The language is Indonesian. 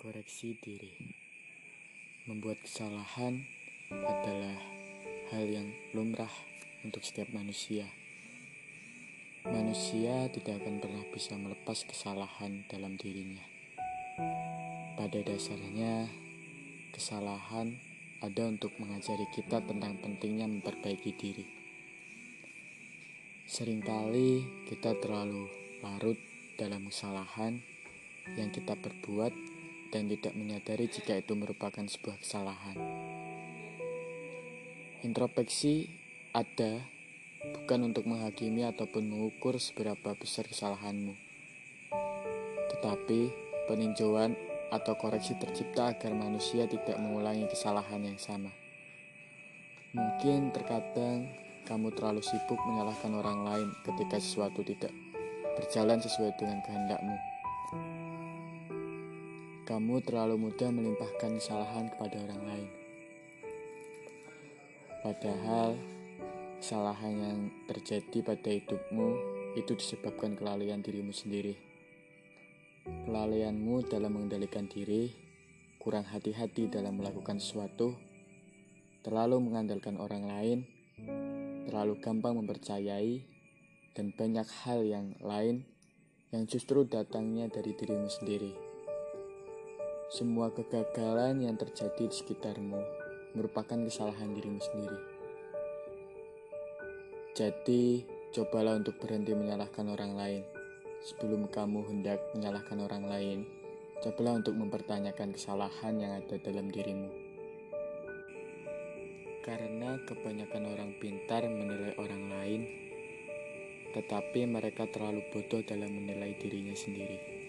koreksi diri. Membuat kesalahan adalah hal yang lumrah untuk setiap manusia. Manusia tidak akan pernah bisa melepas kesalahan dalam dirinya. Pada dasarnya, kesalahan ada untuk mengajari kita tentang pentingnya memperbaiki diri. Seringkali kita terlalu larut dalam kesalahan yang kita perbuat dan tidak menyadari jika itu merupakan sebuah kesalahan. Introspeksi ada bukan untuk menghakimi ataupun mengukur seberapa besar kesalahanmu, tetapi peninjauan atau koreksi tercipta agar manusia tidak mengulangi kesalahan yang sama. Mungkin terkadang kamu terlalu sibuk menyalahkan orang lain ketika sesuatu tidak berjalan sesuai dengan kehendakmu. Kamu terlalu mudah melimpahkan kesalahan kepada orang lain. Padahal, kesalahan yang terjadi pada hidupmu itu disebabkan kelalaian dirimu sendiri. Kelalaianmu dalam mengendalikan diri, kurang hati-hati dalam melakukan sesuatu, terlalu mengandalkan orang lain, terlalu gampang mempercayai, dan banyak hal yang lain yang justru datangnya dari dirimu sendiri. Semua kegagalan yang terjadi di sekitarmu merupakan kesalahan dirimu sendiri. Jadi, cobalah untuk berhenti menyalahkan orang lain. Sebelum kamu hendak menyalahkan orang lain, cobalah untuk mempertanyakan kesalahan yang ada dalam dirimu. Karena kebanyakan orang pintar menilai orang lain, tetapi mereka terlalu bodoh dalam menilai dirinya sendiri.